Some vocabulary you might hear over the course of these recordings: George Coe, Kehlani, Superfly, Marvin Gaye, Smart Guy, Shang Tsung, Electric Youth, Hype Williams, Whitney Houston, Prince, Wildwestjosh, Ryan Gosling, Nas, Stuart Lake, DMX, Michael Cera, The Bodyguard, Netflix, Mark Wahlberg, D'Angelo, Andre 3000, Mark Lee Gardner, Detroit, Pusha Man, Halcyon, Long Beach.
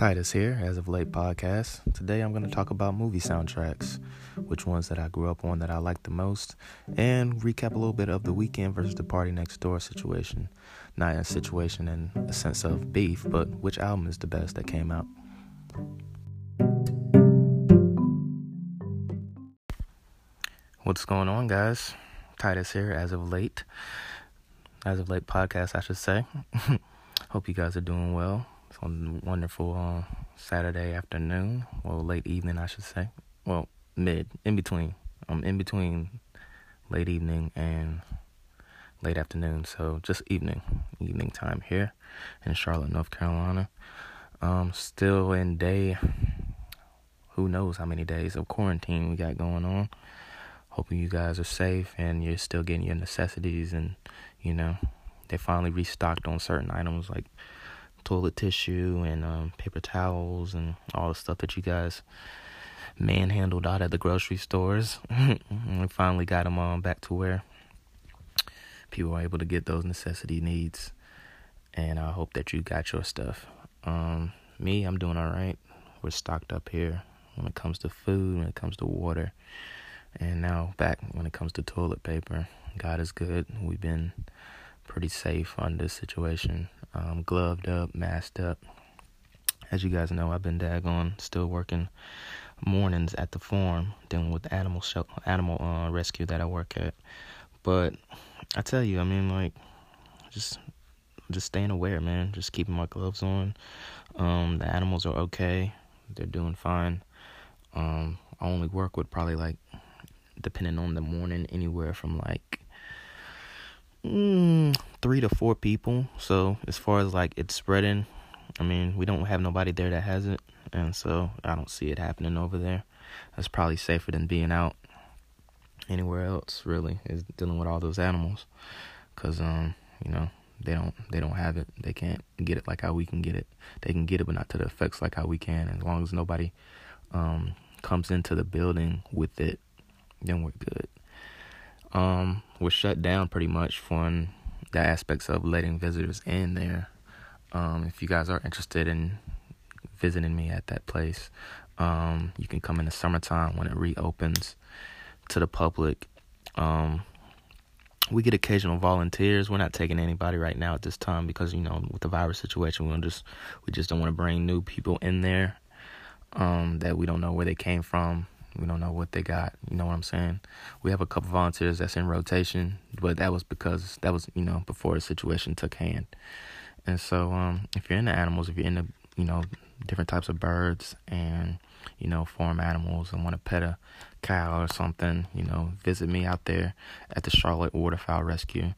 Titus here, As of Late podcast. Today I'm going to talk about movie soundtracks, which ones that I grew up on that I like the most, and recap a little bit of The Weeknd versus the Party Next Door situation. Not a situation in a sense of beef, but which album is the best that came out. What's going on, guys? Titus here, As of Late podcast, I should say. Hope you guys are doing well. It's a wonderful Saturday afternoon, or late evening, I should say. Well, in between. I'm in between late evening and late afternoon, so just evening time here in Charlotte, North Carolina. Still in day, who knows how many days of quarantine we got going on. Hoping you guys are safe and you're still getting your necessities, and, you know, they finally restocked on certain items like toilet tissue and paper towels and all the stuff that you guys manhandled out at the grocery stores. We finally got them all back to where people are able to get those necessity needs, and I hope that you got your stuff. Me, I'm doing all right. We're stocked up here when it comes to food, when it comes to water, and now back when it comes to toilet paper. God is good. We've been pretty safe under this situation. Gloved up, masked up. As you guys know, I've been daggone still working mornings at the farm, dealing with the animal rescue that I work at. But I tell you, I mean, like, just staying aware, man. Just keeping my gloves on. The animals are okay; they're doing fine. I only work with probably, like, depending on the morning, anywhere from like 3 to 4 people. So as far as like it's spreading, I mean, we don't have nobody there that has it, and so I don't see it happening over there. That's probably safer than being out anywhere else, really, is dealing with all those animals, because you know, they don't have it. They can't get it like how we can get it. They can get it, but not to the effects like how we can. As long as nobody comes into the building with it, then we're good. We're shut down pretty much for the aspects of letting visitors in there. If you guys are interested in visiting me at that place, you can come in the summertime when it reopens to the public. We get occasional volunteers. We're not taking anybody right now at this time because, you know, with the virus situation, we just don't want to bring new people in there that we don't know where they came from. We don't know what they got. You know what I'm saying? We have a couple volunteers that's in rotation, but that was because that was, you know, before the situation took hand. And so if you're into animals, if you're into, you know, different types of birds and, you know, farm animals and want to pet a cow or something, you know, visit me out there at the Charlotte Waterfowl Rescue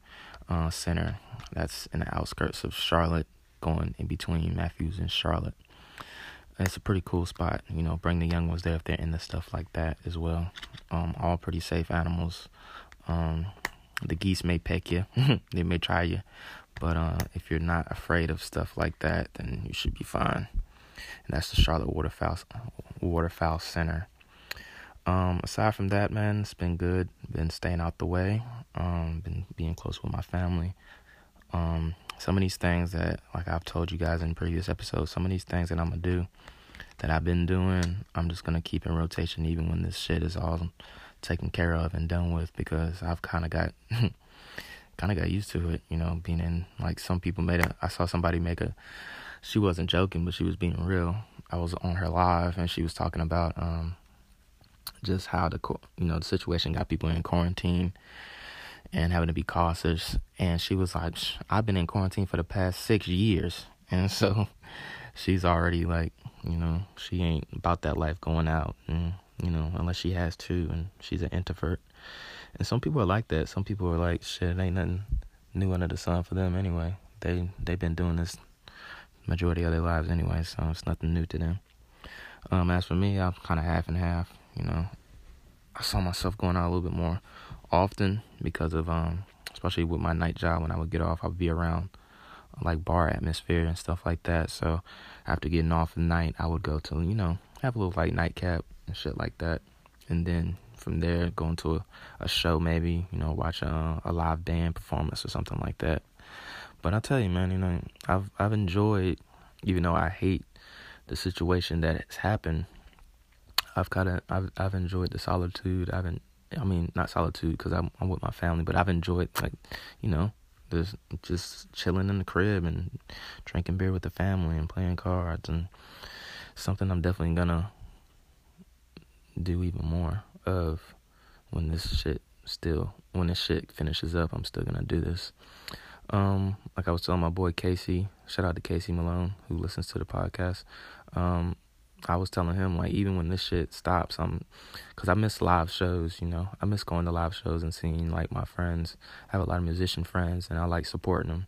Center. That's in the outskirts of Charlotte, going in between Matthews and Charlotte. It's a pretty cool spot. You know, bring the young ones there if they're into stuff like that as well. All pretty safe animals. The geese may peck you. They may try you. But if you're not afraid of stuff like that, then you should be fine. And that's the Charlotte Waterfowl Center. Aside from that, man, it's been good. Been staying out the way. Been being close with my family. Some of these things that, like I've told you guys in previous episodes, some of these things that I'm going to do, that I've been doing, I'm just going to keep in rotation even when this shit is all taken care of and done with, because I've kind of got used to it, you know, being in, like, some people I saw somebody she wasn't joking, but she was being real. I was on her live, and she was talking about just how the situation got people in quarantine and having to be cautious. And she was like, I've been in quarantine for the past 6 years. And so she's already like, you know, she ain't about that life going out, and, you know, unless she has to, and she's an introvert. And some people are like that. Some people are like, shit, ain't nothing new under the sun for them anyway. They've been doing this majority of their lives anyway, so it's nothing new to them. As for me, I'm kind of half and half, you know. I saw myself going out a little bit more often because of, especially with my night job, when I would get off, I would be around, like, bar atmosphere and stuff like that. So after getting off at night, I would go to, you know, have a little, like, nightcap and shit like that. And then from there, going to a show maybe, you know, watch a live band performance or something like that. But I tell you, man, you know, I've enjoyed, even though I hate the situation that has happened, I've enjoyed the solitude. I mean, not solitude because I'm with my family, but I've enjoyed, like, you know, just chilling in the crib and drinking beer with the family and playing cards, and something I'm definitely gonna do even more of when this shit finishes up. I'm still gonna do this. Like I was telling my boy Casey, shout out to Casey Malone who listens to the podcast. I was telling him, like, even when this shit stops, because I miss live shows, you know. I miss going to live shows and seeing, like, my friends. I have a lot of musician friends, and I like supporting them,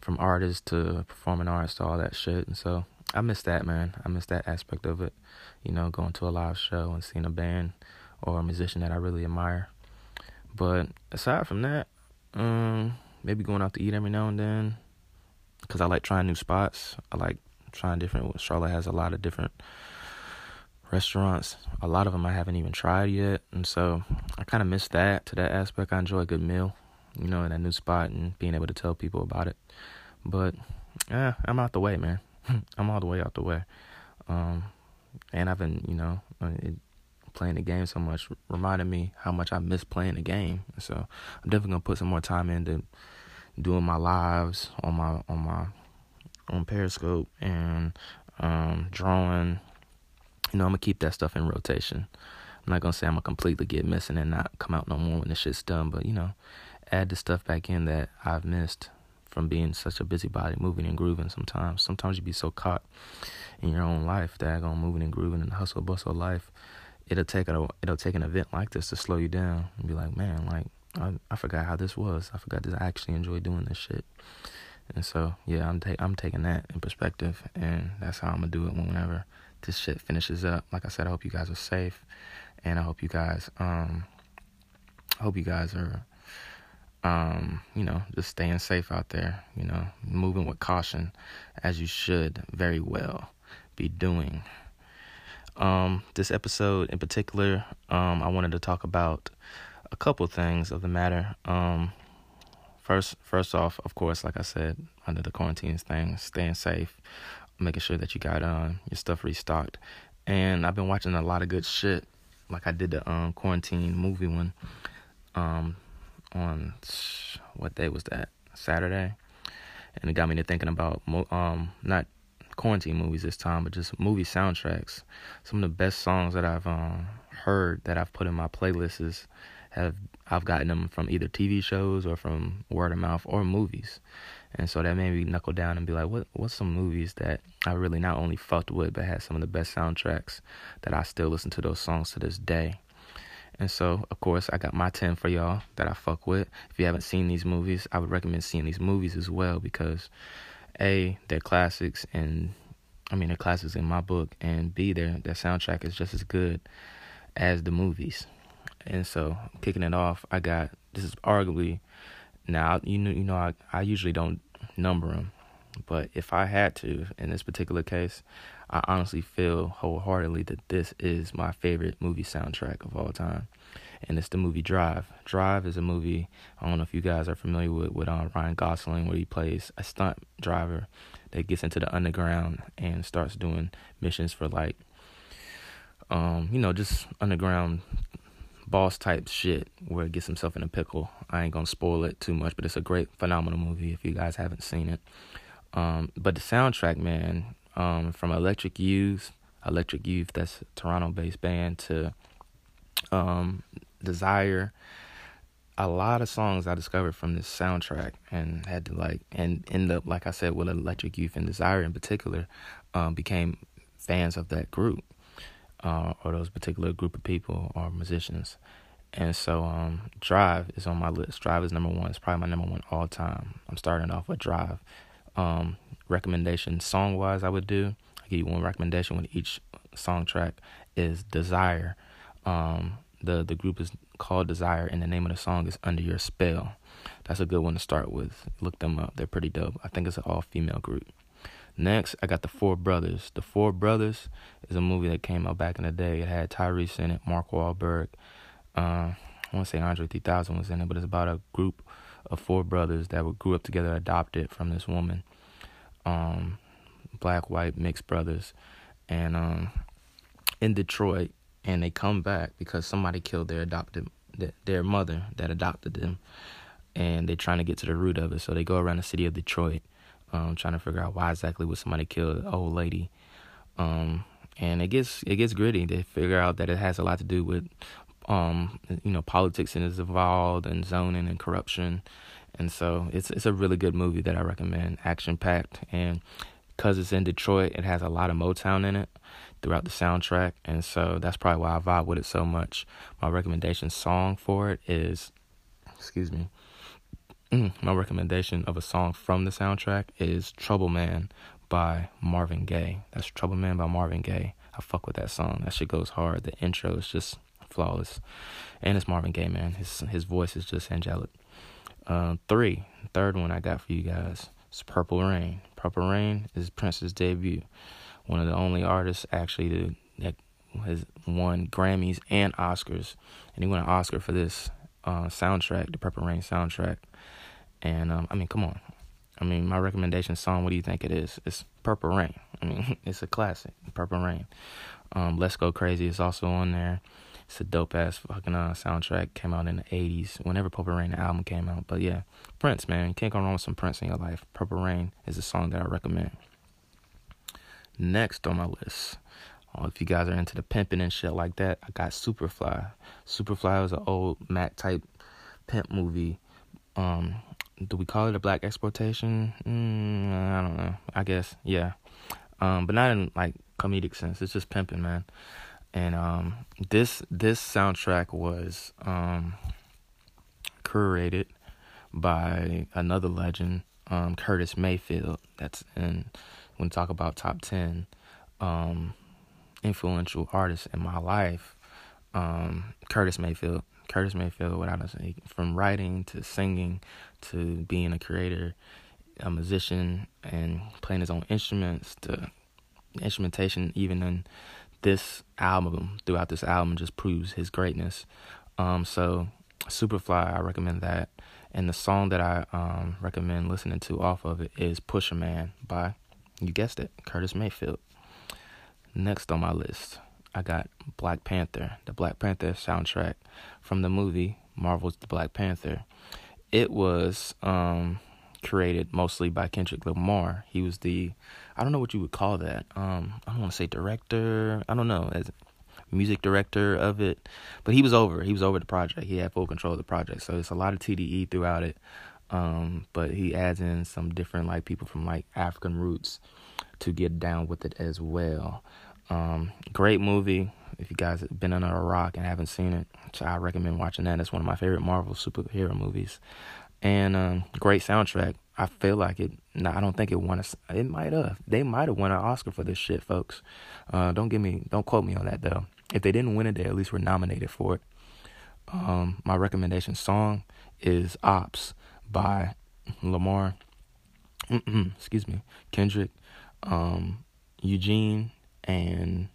from artists to performing artists to all that shit. And so I miss that, man. I miss that aspect of it, you know, going to a live show and seeing a band or a musician that I really admire. But aside from that, maybe going out to eat every now and then, because I like trying new spots. I like trying different. Charlotte has a lot of different restaurants. A lot of them I haven't even tried yet, and so I kind of miss that. To that aspect, I enjoy a good meal, you know, in a new spot and being able to tell people about it. But yeah, I'm out the way, man. I'm all the way out the way. And I've been, you know, playing the game so much reminded me how much I miss playing the game. So I'm definitely gonna put some more time into doing my lives on Periscope, and drawing. You know, I'm gonna keep that stuff in rotation. I'm not gonna say I'm gonna completely get missing and not come out no more when this shit's done, but, you know, add the stuff back in that I've missed from being such a busybody, moving and grooving. Sometimes you be so caught in your own life, that on moving and grooving and hustle bustle life, it'll take an event like this to slow you down and be like, man, like, I forgot how this was. I forgot that I actually enjoy doing this shit. And so, yeah, I'm taking that in perspective, and that's how I'm going to do it whenever this shit finishes up. Like I said, I hope you guys are safe, and I hope you guys, are, you know, just staying safe out there, you know, moving with caution, as you should very well be doing. This episode in particular, I wanted to talk about a couple things of the matter. First off, of course, like I said, under the quarantine thing, staying safe, making sure that you got your stuff restocked. And I've been watching a lot of good shit. Like I did the quarantine movie one on, what day was that? Saturday. And it got me to thinking about not quarantine movies this time, but just movie soundtracks. Some of the best songs that I've heard that I've put in my playlists I've gotten them from either TV shows or from word of mouth or movies. And so that made me knuckle down and be like, what's some movies that I really not only fucked with, but had some of the best soundtracks that I still listen to those songs to this day. And so, of course, I got my 10 for y'all that I fuck with. If you haven't seen these movies, I would recommend seeing these movies as well, because A, they're classics, and I mean, they're classics in my book, and B, their soundtrack is just as good as the movies. And so, kicking it off, I got, this is arguably, now, you know, I usually don't number them, but if I had to, in this particular case, I honestly feel wholeheartedly that this is my favorite movie soundtrack of all time, and it's the movie Drive. Drive is a movie, I don't know if you guys are familiar with Ryan Gosling, where he plays a stunt driver that gets into the underground and starts doing missions for, like, you know, just underground boss type shit, where it gets himself in a pickle. I ain't gonna spoil it too much, but it's a great, phenomenal movie if you guys haven't seen it. But the soundtrack, man, from Electric Youth, that's a Toronto-based band, to Desire, a lot of songs I discovered from this soundtrack, and had to and end up, like I said, with Electric Youth and Desire in particular, became fans of that group. Or those particular group of people or musicians. And so Drive is on my list. Drive is number one. It's probably my number one all time. I'm starting off with Drive. Recommendation song-wise, I would do, I'll give you one recommendation with each song track, is Desire. The group is called Desire, and the name of the song is Under Your Spell. That's a good one to start with. Look them up. They're pretty dope. I think it's an all-female group. Next, I got The Four Brothers. The Four Brothers is a movie that came out back in the day. It had Tyrese in it, Mark Wahlberg. I want to say Andre 3000 was in it, but it's about a group of four brothers that grew up together, adopted from this woman. Black, white, mixed brothers. and in Detroit, and they come back because somebody killed their mother that adopted them, and they're trying to get to the root of it. So they go around the city of Detroit, trying to figure out why exactly was somebody killed an old lady. And it gets gritty. They figure out that it has a lot to do with politics, and is involved, and zoning and corruption. And so it's a really good movie that I recommend, action packed, and because it's in Detroit, it has a lot of Motown in it throughout the soundtrack, and so that's probably why I vibe with it so much. My recommendation song for it is, my recommendation of a song from the soundtrack is Trouble Man by Marvin Gaye. That's Trouble Man by Marvin Gaye. I fuck with that song. That shit goes hard. The intro is just flawless, and it's Marvin Gaye, man. His voice is just angelic. Third one I got for you guys is Purple Rain. Purple Rain is Prince's debut. One of the only artists actually that has won Grammys and Oscars, and he won an Oscar for this soundtrack, the Purple Rain soundtrack. And come on, my recommendation song. What do you think it is? It's Purple Rain. It's a classic. Purple Rain. Let's Go Crazy is also on there. It's a dope-ass fucking soundtrack. Came out in the 80s, whenever Purple Rain, the album, came out. But yeah, Prince, man. You can't go wrong with some Prince in your life. Purple Rain is a song that I recommend. Next on my list, if you guys are into the pimping and shit like that, I got Superfly. Superfly was an old Mac-type pimp movie. Do we call it a black exploitation? I don't know. I guess, yeah. But not in, comedic sense. It's just pimping, man. And this soundtrack was curated by another legend, Curtis Mayfield. That's in, when we talk about top 10 influential artists in my life, Curtis Mayfield. Curtis Mayfield, without a say, from writing to singing to being a creator, a musician, and playing his own instruments, to instrumentation, even in this album, throughout this album, just proves his greatness. So Superfly, I recommend that. And the song that I recommend listening to off of it is Pusha Man by, you guessed it, Curtis Mayfield. Next on my list, I got Black Panther, the Black Panther soundtrack from the movie Marvel's The Black Panther. It was created mostly by Kendrick Lamar. He was the, I don't know what you would call that. I don't want to say director. I don't know, as music director of it, but he was over the project. He had full control of the project. So it's a lot of TDE throughout it. But he adds in some different people from African roots to get down with it as well. Great movie. If you guys have been under a rock and haven't seen it, so I recommend watching that. It's one of my favorite Marvel superhero movies. And great soundtrack. I feel like it. I don't think it won. It might have. They might have won an Oscar for this shit, folks. Don't quote me on that though. If they didn't win it, they at least were nominated for it. My recommendation song is "Ops" by Lamar. Excuse me, Kendrick, Eugene, and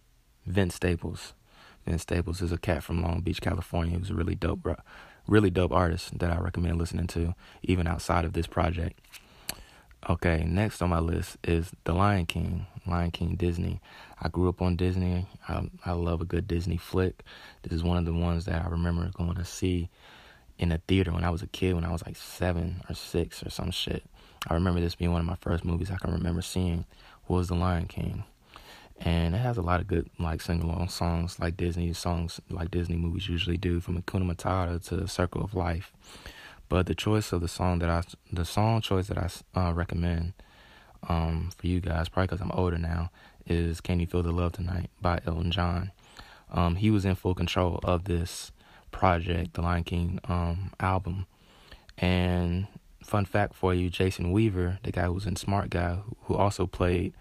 Vince Staples. Vince Staples is a cat from Long Beach, California. Who's a really dope, bro. Really dope artist that I recommend listening to, even outside of this project. Okay, next on my list is The Lion King. Lion King, Disney. I grew up on Disney. I love a good Disney flick. This is one of the ones that I remember going to see in a theater when I was a kid, when I was 7 or 6 or some shit. I remember this being one of my first movies I can remember seeing was The Lion King. And it has a lot of good, sing-along songs, Disney movies usually do, from Hakuna Matata to Circle of Life. But the choice of the song choice that I recommend for you guys, probably because I'm older now, is "Can You Feel the Love Tonight" by Elton John. He was in full control of this project, the Lion King album. And fun fact for you, Jason Weaver, the guy who was in Smart Guy, who also played...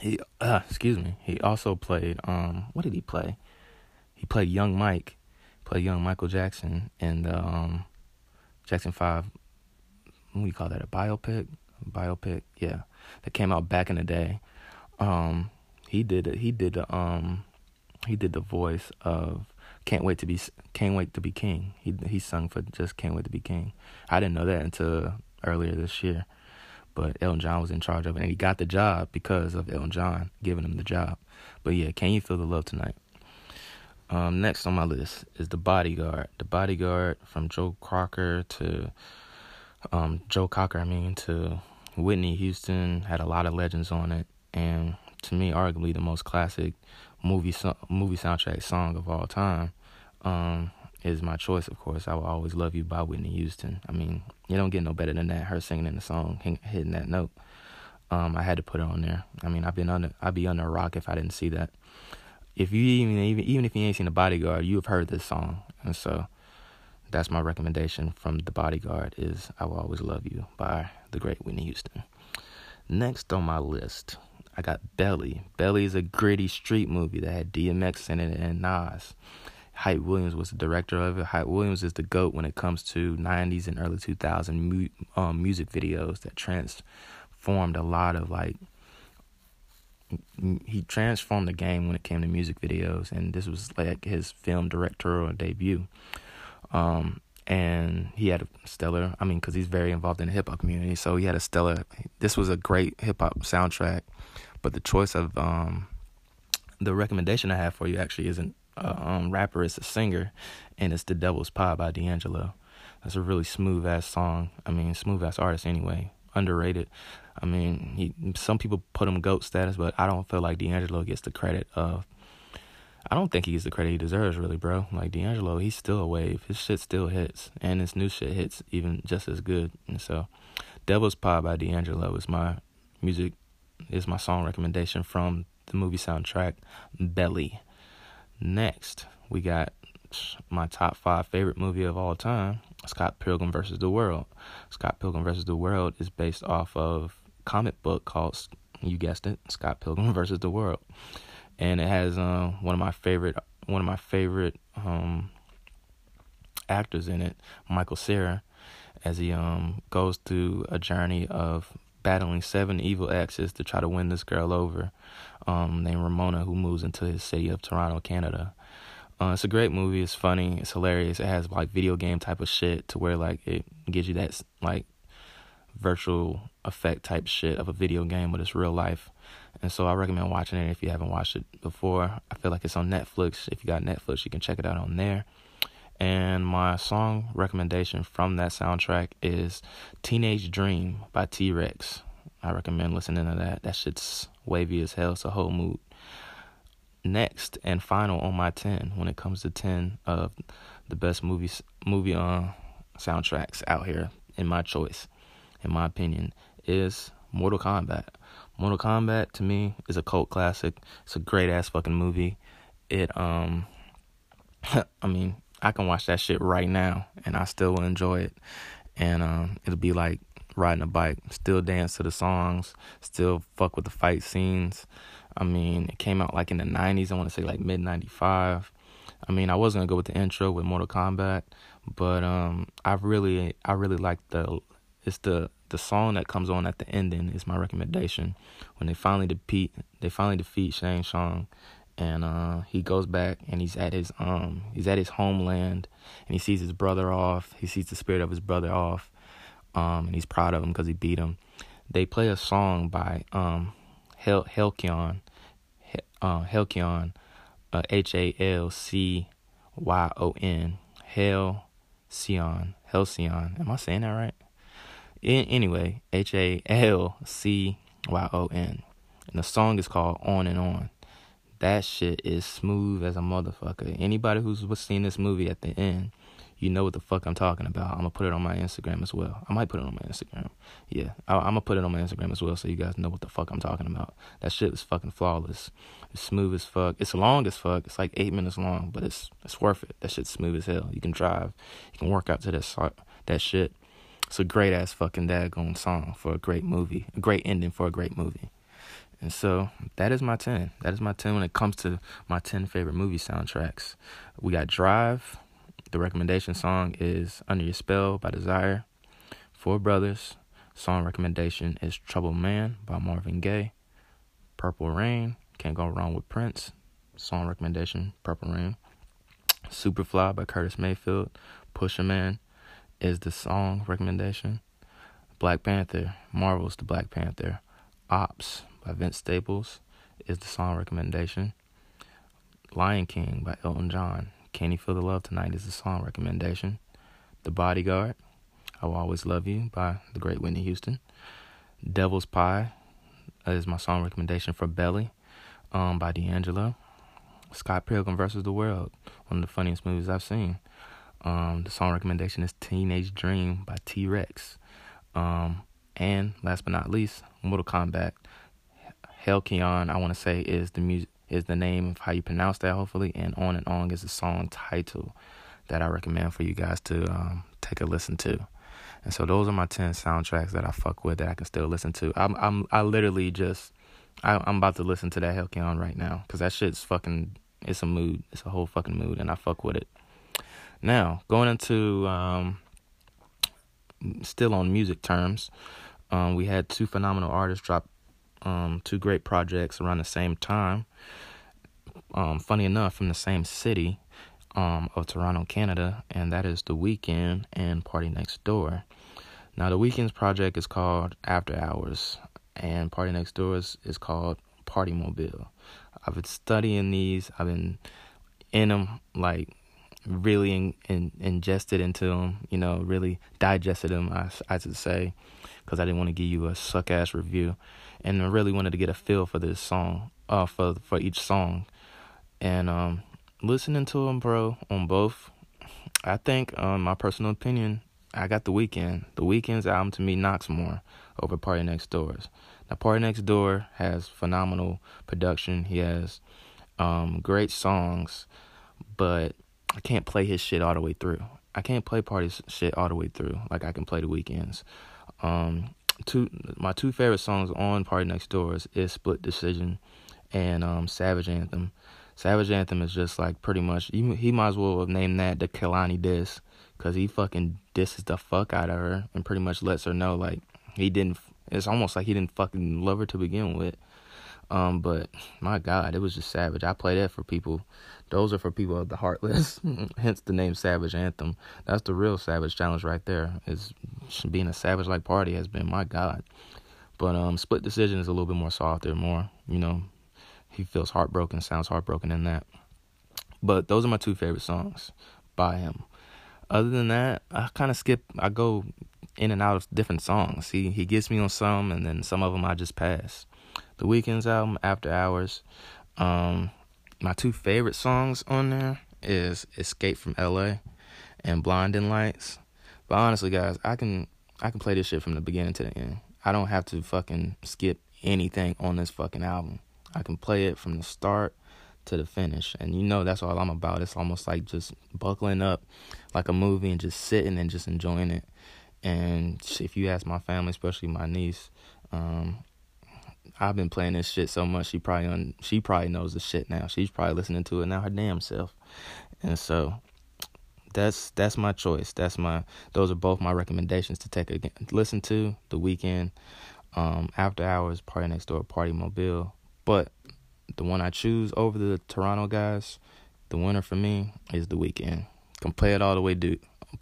He also played, what did he play? He played Young Mike, played young Michael Jackson in the Jackson 5, what do you call that, a biopic? Biopic, yeah, that came out back in the day. He did the voice of Can't Wait to Be King. He sung for just Can't Wait to Be King. I didn't know that until earlier this year. but Elton John was in charge of it, and he got the job because of Elton John giving him the job. But yeah, Can You Feel the Love Tonight? Next on my list is The Bodyguard. The Bodyguard, from Joe Cocker to to Whitney Houston, had a lot of legends on it, and to me, arguably the most classic movie soundtrack song of all time. Is my choice, of course, I Will Always Love You by Whitney Houston. I mean, you don't get no better than that, her singing in the song, hitting that note. I had to put it on there. I mean, I'd be under a rock if I didn't see that. If you even if you ain't seen The Bodyguard, you have heard this song. And so that's my recommendation from The Bodyguard, is I Will Always Love You by the great Whitney Houston. Next on my list, I got Belly. Belly is a gritty street movie that had DMX in it and Nas. Hype Williams was the director of it. Hype Williams is the GOAT when it comes to 90s and early 2000s music videos that transformed a lot of, like, he transformed the game when it came to music videos, and this was, like, his film directorial debut. And he had a stellar, because he's very involved in the hip-hop community, so he had a stellar, this was a great hip-hop soundtrack, but the choice of, the recommendation I have for you actually isn't rapper, is a singer, and it's The Devil's Pie by D'Angelo. That's a really smooth ass song. Smooth ass artist anyway, underrated. Some people put him GOAT status, but I don't feel like D'Angelo gets the credit of, I don't think he gets the credit he deserves, really, bro. Like, D'Angelo, he's still a wave. His shit still hits, and his new shit hits even just as good. And so Devil's Pie by D'Angelo is my song recommendation from the movie soundtrack Belly. Next, we got my top 5 favorite movie of all time, Scott Pilgrim versus the World. Scott Pilgrim versus the World is based off of a comic book called, you guessed it, Scott Pilgrim versus the World, and it has one of my favorite actors in it, Michael Cera, as he goes through a journey of battling 7 evil exes to try to win this girl over, named Ramona, who moves into his city of Toronto, Canada. It's a great movie. It's funny. It's hilarious. It has, like, video game type of shit to where, like, it gives you that, like, virtual effect type shit of a video game, but it's real life. And so I recommend watching it if you haven't watched it before. I feel like it's on Netflix. If you got Netflix, you can check it out on there. And my song recommendation from that soundtrack is Teenage Dream by T-Rex. I recommend listening to that. That shit's wavy as hell. It's a whole mood. Next and final on my 10, when it comes to 10 of the best movie soundtracks out here, in my opinion, is Mortal Kombat. Mortal Kombat, to me, is a cult classic. It's a great-ass fucking movie. It, I can watch that shit right now, and I still will enjoy it. And it'll be like riding a bike. Still dance to the songs. Still fuck with the fight scenes. It came out like in the 90s. I want to say like mid-95. I was going to go with the intro with Mortal Kombat, but I really like the song that comes on at the ending is my recommendation. When they finally defeat Shang Tsung, and he goes back, and he's at his homeland, and he sees his brother off. He sees the spirit of his brother off, and he's proud of him because he beat him. They play a song by Halcyon, Halcyon, Halcyon. Am I saying that right? Anyway, Halcyon, and the song is called On and On. That shit is smooth as a motherfucker. Anybody who's seen this movie at the end, you know what the fuck I'm talking about. I'm going to put it on my Instagram as well. I might put it on my Instagram. Yeah, I'm going to put it on my Instagram as well so you guys know what the fuck I'm talking about. That shit is fucking flawless. It's smooth as fuck. It's long as fuck. It's like 8 minutes long, but it's worth it. That shit's smooth as hell. You can drive. You can work out to that shit. It's a great-ass fucking daggone song for a great movie. A great ending for a great movie. And so that is my 10. That is my 10 when it comes to my 10 favorite movie soundtracks. We got Drive. The recommendation song is Under Your Spell by Desire. Four Brothers. Song recommendation is Troubled Man by Marvin Gaye. Purple Rain. Can't Go Wrong with Prince. Song recommendation, Purple Rain. Superfly by Curtis Mayfield. Pusha Man is the song recommendation. Black Panther, Marvel's The Black Panther, Ops by Vince Staples is the song recommendation. Lion King by Elton John, Can You Feel the Love Tonight is the song recommendation. The Bodyguard, I Will Always Love You by the great Whitney Houston. Devil's Pie is my song recommendation for Belly by D'Angelo. Scott Pilgrim versus the World, one of the funniest movies I've seen. The song recommendation is Teenage Dream by T-Rex. And last but not least, Mortal Kombat. Halcyon, I want to say, is the music, is the name of how you pronounce that, hopefully. And On is the song title that I recommend for you guys to take a listen to. And so those are my 10 soundtracks that I fuck with that I can still listen to. I'm about to listen to that Halcyon right now because that shit's fucking, it's a mood. It's a whole fucking mood, and I fuck with it. Now, going into, still on music terms, we had two phenomenal artists drop two great projects around the same time. Funny enough, from the same city of Toronto, Canada, and that is The Weeknd and Party Next Door. Now, The Weeknd's project is called After Hours, and Party Next Door is called Party Mobile. I've been studying these. I've been in them, like, really ingested into them, you know, really digested them, I should say, because I didn't want to give you a suck-ass review, and I really wanted to get a feel for this song, for each song, and listening to them, bro, on both, I think, my personal opinion, I got The Weeknd. The Weeknd's album, to me, knocks more over Party Next Door's. Now, Party Next Door has phenomenal production, he has great songs, but I can't play his shit all the way through. I can't play Party's shit all the way through like I can play The Weeknd's. My two favorite songs on Party Next Door is Split Decision and Savage Anthem. Savage Anthem is just like pretty much, he might as well have named that the Kehlani diss, because he fucking disses the fuck out of her and pretty much lets her know like he didn't, it's almost like he didn't fucking love her to begin with. But my God, it was just savage. I play that for people. Those are for people of the heartless, hence the name Savage Anthem. That's the real savage challenge right there, is being a savage like Party has been, my God. But Split Decision is a little bit more softer, more, you know, he feels heartbroken, sounds heartbroken in that. But those are my two favorite songs by him. Other than that, I kind of skip, I go in and out of different songs. He gets me on some, and then some of them I just pass. The Weeknd's album, After Hours. My two favorite songs on there is Escape from LA and Blinding Lights. But honestly, guys, I can play this shit from the beginning to the end. I don't have to fucking skip anything on this fucking album. I can play it from the start to the finish. And you know that's all I'm about. It's almost like just buckling up like a movie and just sitting and just enjoying it. And if you ask my family, especially my niece, I've been playing this shit so much, she probably knows the shit now. She's probably listening to it now her damn self. And so that's my choice. Those are both my recommendations to take again. Listen to The Weeknd, After Hours, Party Next Door, Party Mobile. But the one I choose over the Toronto guys, the winner for me is The Weeknd. Can play it all the way, dude.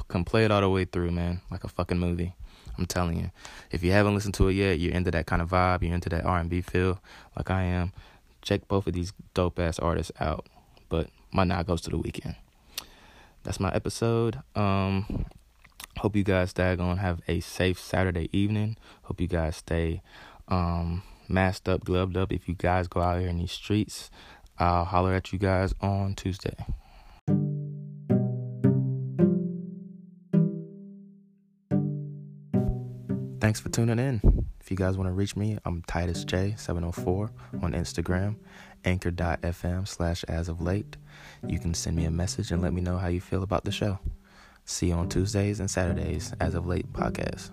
Can play it all the way through, man, like a fucking movie. I'm telling you, if you haven't listened to it yet, you're into that kind of vibe, you're into that R&B feel like I am, check both of these dope-ass artists out. But my nod goes to The Weeknd. That's my episode. Hope you guys daggone have a safe Saturday evening. Hope you guys stay masked up, gloved up. If you guys go out here in these streets, I'll holler at you guys on Tuesday. Thanks for tuning in. If you guys want to reach me, I'm Titus J704 on Instagram, anchor.fm/asoflate. You can send me a message and let me know how you feel about the show. See you on Tuesdays and Saturdays, As of Late podcast.